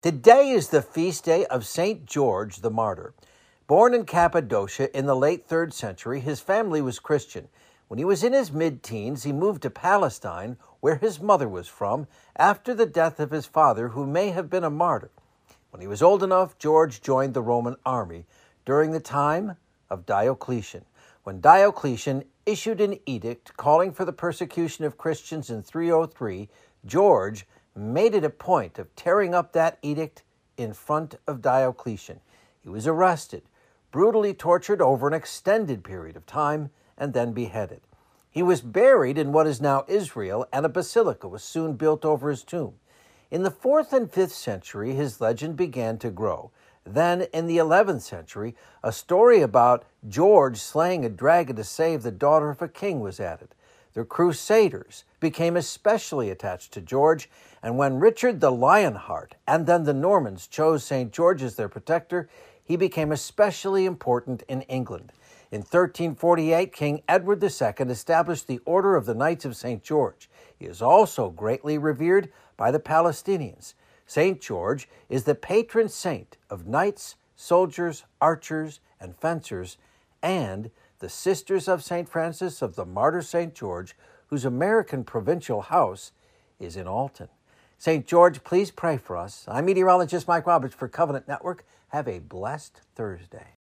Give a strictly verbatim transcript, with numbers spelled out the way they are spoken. Today is the feast day of Saint George the Martyr. Born in Cappadocia in the late third century, his family was Christian. When he was in his mid-teens, he moved to Palestine, where his mother was from, after the death of his father, who may have been a martyr. When he was old enough, George joined the Roman army during the time of Diocletian, when Diocletian issued an edict calling for the persecution of Christians in three oh three, George made it a point of tearing up that edict in front of Diocletian. He was arrested, brutally tortured over an extended period of time, and then beheaded. He was buried in what is now Israel, and a basilica was soon built over his tomb. In the fourth and fifth century, his legend began to grow. Then, in the eleventh century, a story about George slaying a dragon to save the daughter of a king was added. The Crusaders became especially attached to George, and when Richard the Lionheart and then the Normans chose Saint George as their protector, he became especially important in England. In thirteen forty-eight, King Edward the Second established the Order of the Knights of Saint George. He is also greatly revered by the Palestinians. Saint George is the patron saint of knights, soldiers, archers, and fencers, and the Sisters of Saint Francis of the Martyr Saint George, whose American provincial house is in Alton. Saint George, please pray for us. I'm meteorologist Mike Roberts for Covenant Network. Have a blessed Thursday.